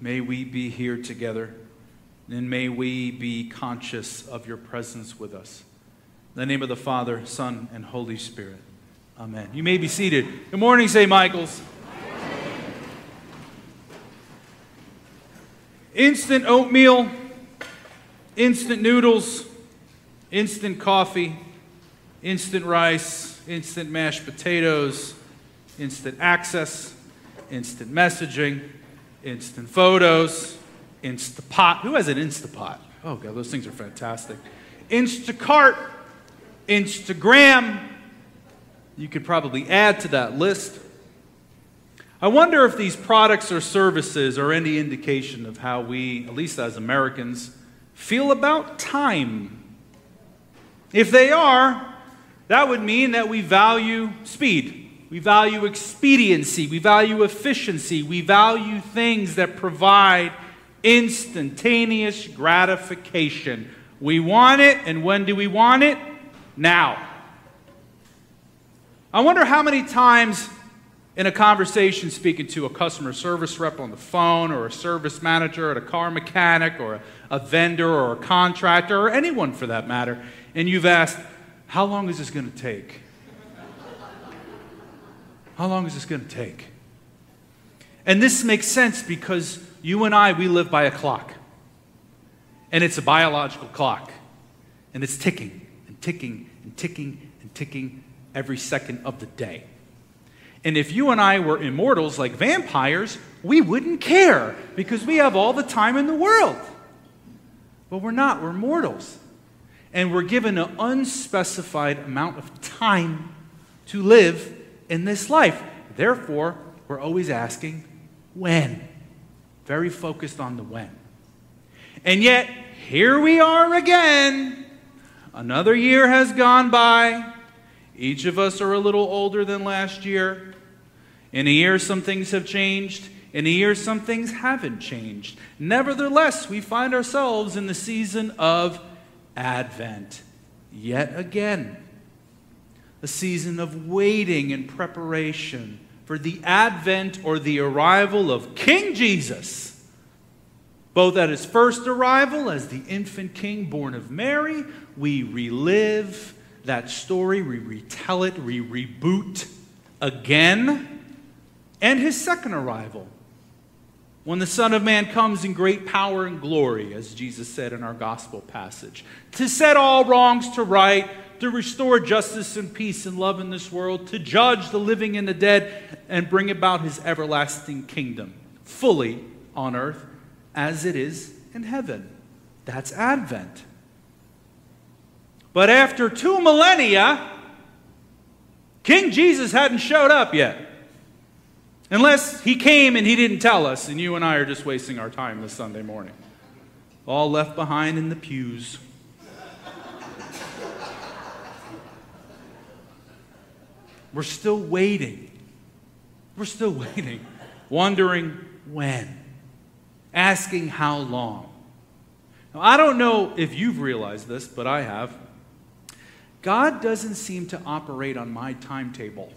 May we be here together, and may we be conscious of your presence with us. In the name of the Father, Son, and Holy Spirit. Amen. You may be seated. Good morning, St. Michael's. Instant oatmeal, instant noodles, instant coffee, instant rice, instant mashed potatoes, instant access, instant messaging, instant photos, Instapot. Who has an Instapot? Oh, God, those things are fantastic. Instacart, Instagram. You could probably add to that list. I wonder if these products or services are any indication of how we, at least as Americans, feel about time. If they are, that would mean that we value speed. We value expediency. We value efficiency. We value things that provide instantaneous gratification. We want it, and when do we want it? Now. I wonder how many times in a conversation speaking to a customer service rep on the phone or a service manager or a car mechanic or a vendor or a contractor or anyone for that matter, and you've asked, how long is this going to take? How long is this going to take? And this makes sense because you and I, we live by a clock. And it's a biological clock. And it's ticking and ticking and ticking and ticking every second of the day. And if you and I were immortals like vampires, we wouldn't care because we have all the time in the world. But we're not. We're mortals. And we're given an unspecified amount of time to live in this life. Therefore, we're always asking, when? Very focused on the when. And yet, here we are again. Another year has gone by. Each of us are a little older than last year. In a year, some things have changed. In a year, some things haven't changed. Nevertheless, we find ourselves in the season of Advent. Yet again. A season of waiting and preparation for the advent or the arrival of King Jesus, both at his first arrival as the infant king born of Mary. We relive that story, we retell it, we reboot again, and his second arrival, when the Son of Man comes in great power and glory, as Jesus said in our gospel passage, to set all wrongs to right, to restore justice and peace and love in this world, to judge the living and the dead, and bring about his everlasting kingdom, fully on earth as it is in heaven. That's Advent. But after 2 millennia, King Jesus hadn't showed up yet. Unless he came and he didn't tell us, and you and I are just wasting our time this Sunday morning. All left behind in the pews. We're still waiting. We're still waiting. Wondering when. Asking how long. Now, I don't know if you've realized this, but I have. God doesn't seem to operate on my timetable.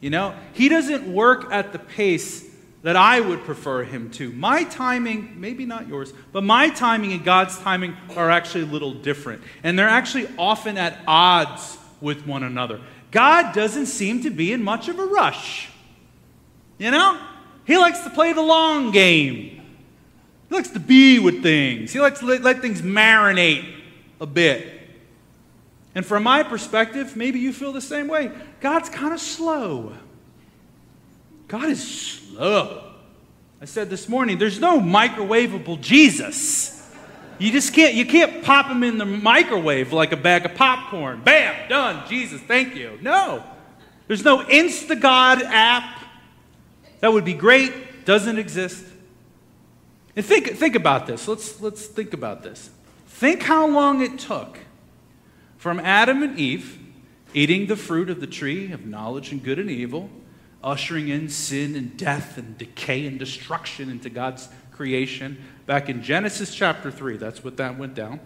You know, he doesn't work at the pace that I would prefer him to. My timing, maybe not yours, but my timing and God's timing are actually a little different. And they're actually often at odds with one another. God doesn't seem to be in much of a rush. You know? He likes to play the long game. He likes to be with things. He likes to let things marinate a bit. And from my perspective, maybe you feel the same way. God's kind of slow. God is slow. I said this morning, there's no microwavable Jesus. You can't pop him in the microwave like a bag of popcorn. Bam, done, Jesus, thank you. No. There's no Instagod app. That would be great. Doesn't exist. And think about this. Let's think about this. Think how long it took from Adam and Eve eating the fruit of the tree of knowledge and good and evil, ushering in sin and death and decay and destruction into God's creation. Back in Genesis chapter 3, that's what that went down,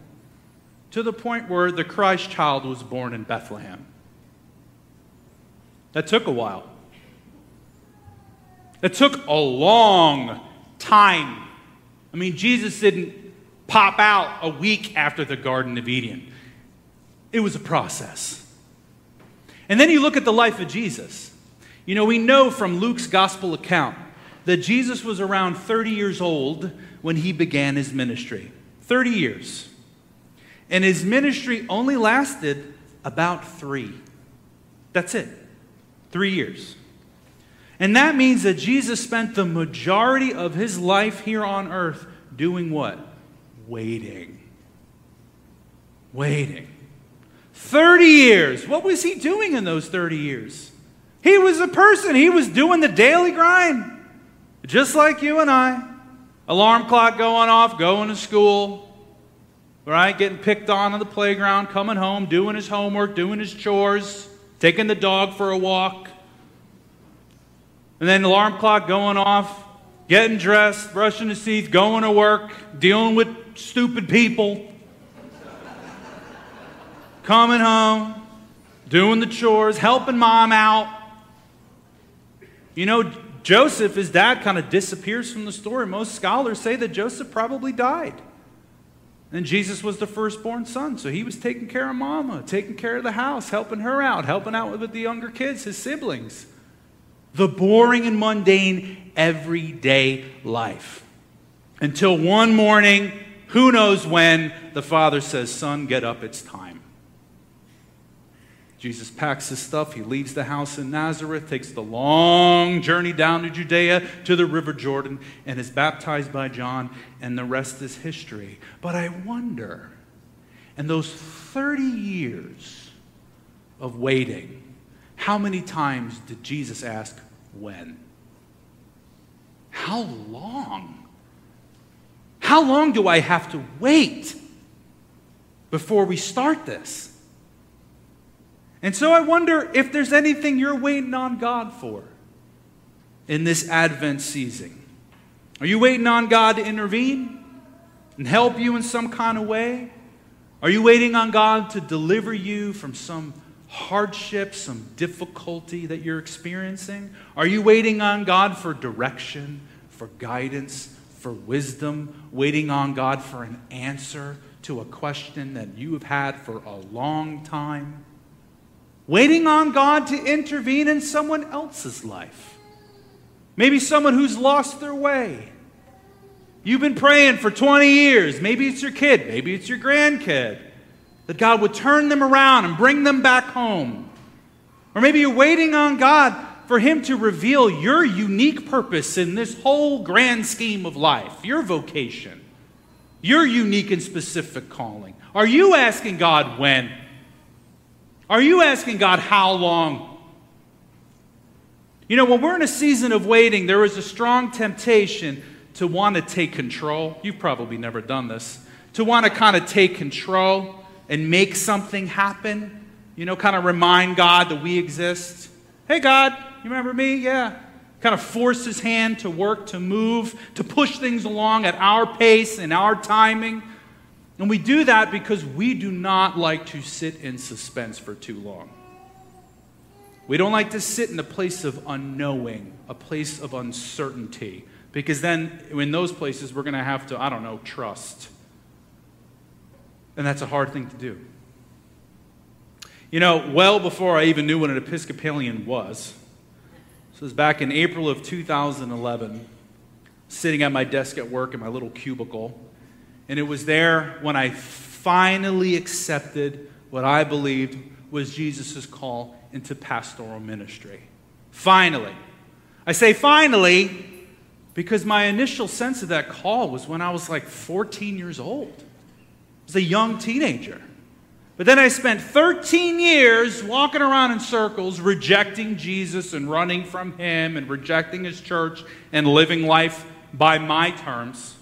to the point where the Christ child was born in Bethlehem. That took a while. It took a long time. I mean, Jesus didn't pop out a week after the Garden of Eden. It was a process. And then you look at the life of Jesus. You know, we know from Luke's gospel account that Jesus was around 30 years old when he began his ministry. 30 years. And his ministry only lasted about 3. That's it. 3 years. And that means that Jesus spent the majority of his life here on earth doing what? Waiting. Waiting. 30 years. What was he doing in those 30 years? He was a person. He was doing the daily grind. Just like you and I. Alarm clock going off, going to school, right? Getting picked on the playground, coming home, doing his homework, doing his chores, taking the dog for a walk. And then alarm clock going off, getting dressed, brushing his teeth, going to work, dealing with stupid people. Coming home, doing the chores, helping mom out. You know, Joseph, his dad, kind of disappears from the story. Most scholars say that Joseph probably died. And Jesus was the firstborn son, so he was taking care of mama, taking care of the house, helping her out, helping out with the younger kids, his siblings. The boring and mundane everyday life. Until one morning, who knows when, the father says, "Son, get up, it's time." Jesus packs his stuff. He leaves the house in Nazareth, takes the long journey down to Judea to the River Jordan, and is baptized by John, and the rest is history. But I wonder, in those 30 years of waiting, how many times did Jesus ask, when? How long? How long do I have to wait before we start this? And so I wonder if there's anything you're waiting on God for in this Advent season. Are you waiting on God to intervene and help you in some kind of way? Are you waiting on God to deliver you from some hardship, some difficulty that you're experiencing? Are you waiting on God for direction, for guidance, for wisdom? Waiting on God for an answer to a question that you have had for a long time? Waiting on God to intervene in someone else's life. Maybe someone who's lost their way. You've been praying for 20 years. Maybe it's your kid. Maybe it's your grandkid. That God would turn them around and bring them back home. Or maybe you're waiting on God for Him to reveal your unique purpose in this whole grand scheme of life. Your vocation. Your unique and specific calling. Are you asking God when? Are you asking God how long? You know, when we're in a season of waiting, there is a strong temptation to want to take control. You've probably never done this. To want to kind of take control and make something happen. You know, kind of remind God that we exist. Hey, God, you remember me? Yeah. Kind of force His hand to work, to move, to push things along at our pace and our timing. And we do that because we do not like to sit in suspense for too long. We don't like to sit in a place of unknowing, a place of uncertainty. Because then, in those places, we're going to have to, I don't know, trust. And that's a hard thing to do. You know, well before I even knew what an Episcopalian was, this was back in April of 2011, sitting at my desk at work in my little cubicle. And it was there when I finally accepted what I believed was Jesus' call into pastoral ministry. Finally. I say finally because my initial sense of that call was when I was like 14 years old. I was a young teenager. But then I spent 13 years walking around in circles, rejecting Jesus and running from Him and rejecting His church and living life by my terms.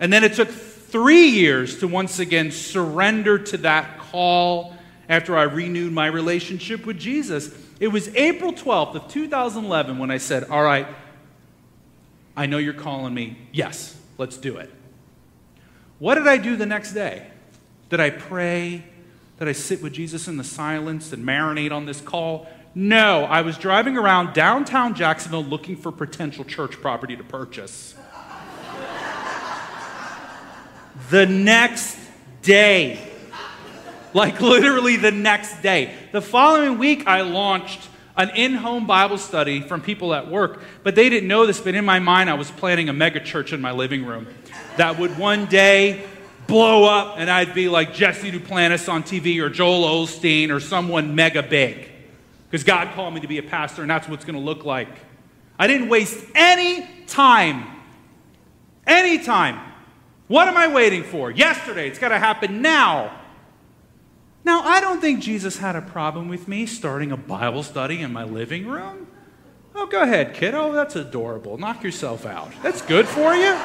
And then it took 3 years to once again surrender to that call after I renewed my relationship with Jesus. It was April 12th of 2011 when I said, all right, I know you're calling me. Yes, let's do it. What did I do the next day? Did I pray? Did I sit with Jesus in the silence and marinate on this call? No, I was driving around downtown Jacksonville looking for potential church property to purchase. The next day. Like literally the next day. The following week, I launched an in-home Bible study from people at work, but they didn't know this, but in my mind, I was planning a mega church in my living room that would one day blow up and I'd be like Jesse Duplantis on TV or Joel Osteen or someone mega big. Because God called me to be a pastor and that's what it's going to look like. I didn't waste any time. What am I waiting for? Yesterday. It's got to happen now. Now, I don't think Jesus had a problem with me starting a Bible study in my living room. Oh, go ahead, kiddo. That's adorable. Knock yourself out. That's good for you.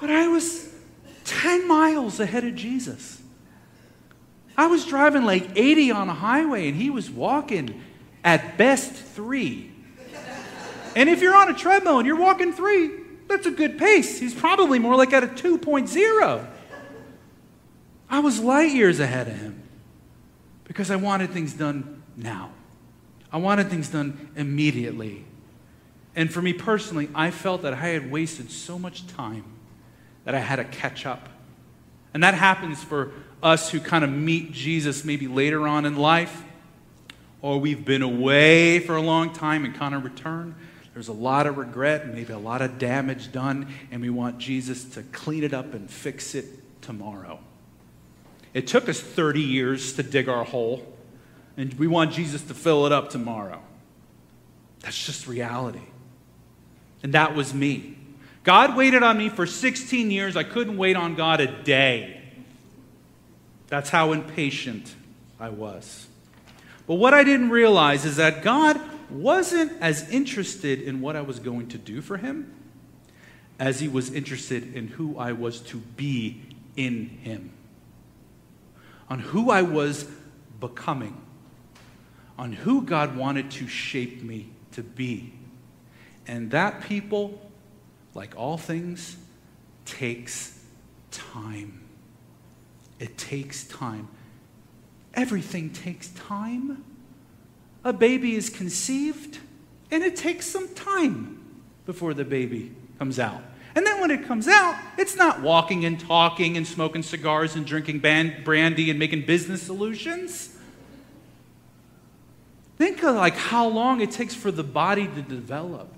But I was 10 miles ahead of Jesus. I was driving like 80 on a highway, and he was walking at best 3. And if you're on a treadmill and you're walking 3, that's a good pace. He's probably more like at a 2.0. I was light years ahead of him because I wanted things done now. I wanted things done immediately. And for me personally, I felt that I had wasted so much time that I had to catch up. And that happens for us who kind of meet Jesus maybe later on in life, or we've been away for a long time and kind of return. There's a lot of regret and maybe a lot of damage done, and we want Jesus to clean it up and fix it tomorrow. It took us 30 years to dig our hole, and we want Jesus to fill it up tomorrow. That's just reality. And that was me. God waited on me for 16 years. I couldn't wait on God a day. That's how impatient I was. But what I didn't realize is that God wasn't as interested in what I was going to do for him as he was interested in who I was to be in him. On who I was becoming, on who God wanted to shape me to be. And that, people, like all things, takes time. It takes time. Everything takes time. A baby is conceived, and it takes some time before the baby comes out. And then when it comes out, it's not walking and talking and smoking cigars and drinking brandy and making business solutions. Think of like how long it takes for the body to develop.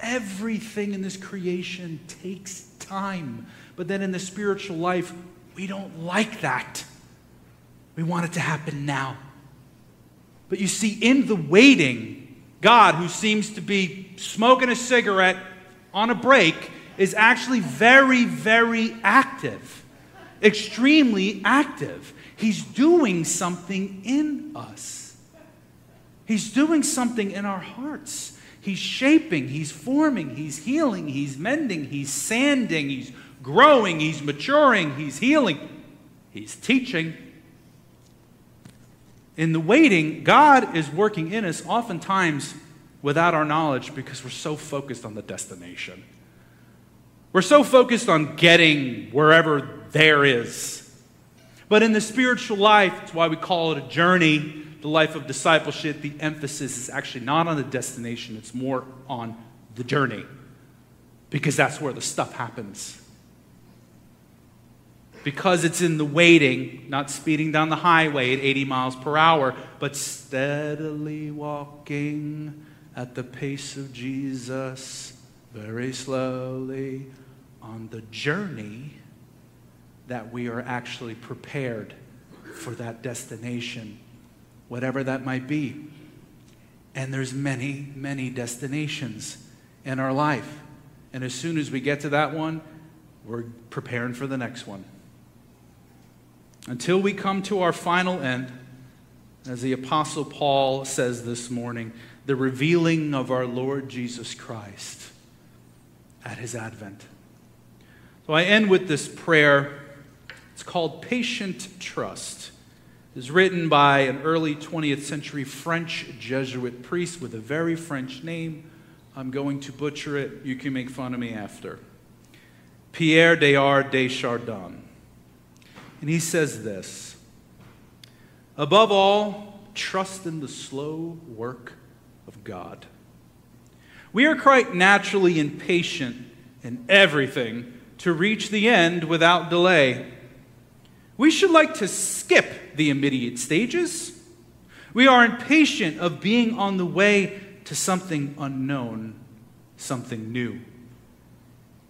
Everything in this creation takes time. But then in the spiritual life, we don't like that. We want it to happen now. But you see, in the waiting, God, who seems to be smoking a cigarette on a break, is actually very, very active, extremely active. He's doing something in us. He's doing something in our hearts. He's shaping, he's forming, he's healing, he's mending, he's sanding, he's growing, he's maturing, he's healing, he's teaching. In the waiting, God is working in us oftentimes without our knowledge because we're so focused on the destination. We're so focused on getting wherever there is. But in the spiritual life, it's why we call it a journey, the life of discipleship, the emphasis is actually not on the destination, it's more on the journey. Because that's where the stuff happens. Because it's in the waiting, not speeding down the highway at 80 miles per hour, but steadily walking at the pace of Jesus, very slowly, on the journey that we are actually prepared for that destination, whatever that might be. And there's many, many destinations in our life. And as soon as we get to that one, we're preparing for the next one. Until we come to our final end, as the Apostle Paul says this morning, the revealing of our Lord Jesus Christ. at his advent. So I end with this prayer. It's called Patient Trust. It's written by an early 20th century French Jesuit priest with a very French name. I'm going to butcher it. You can make fun of me after. Pierre D'Art de Arde Chardon. And he says this: above all, trust in the slow work of God. We are quite naturally impatient in everything to reach the end without delay. We should like to skip the immediate stages. We are impatient of being on the way to something unknown, something new.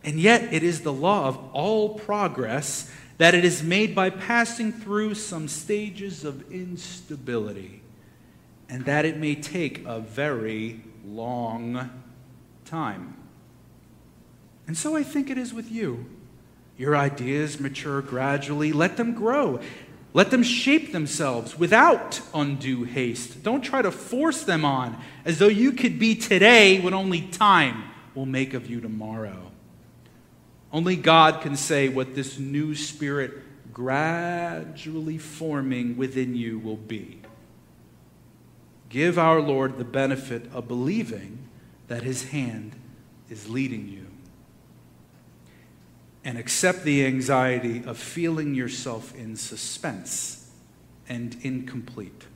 And yet it is the law of all progress that it is made by passing through some stages of instability, and that it may take a very long time. And so I think it is with you. Your ideas mature gradually. Let them grow. Let them shape themselves without undue haste. Don't try to force them on as though you could be today what only time will make of you tomorrow. Only God can say what this new spirit gradually forming within you will be. Give our Lord the benefit of believing that his hand is leading you. And accept the anxiety of feeling yourself in suspense and incomplete.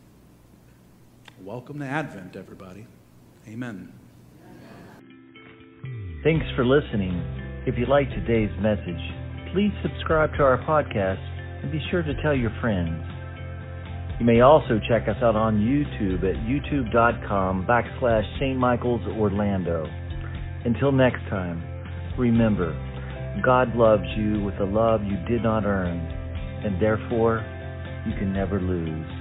Welcome to Advent, everybody. Amen. Thanks for listening. If you like today's message, please subscribe to our podcast and be sure to tell your friends. You may also check us out on YouTube at youtube.com/St. Michael's Orlando. Until next time, remember, God loves you with a love you did not earn, and therefore you can never lose.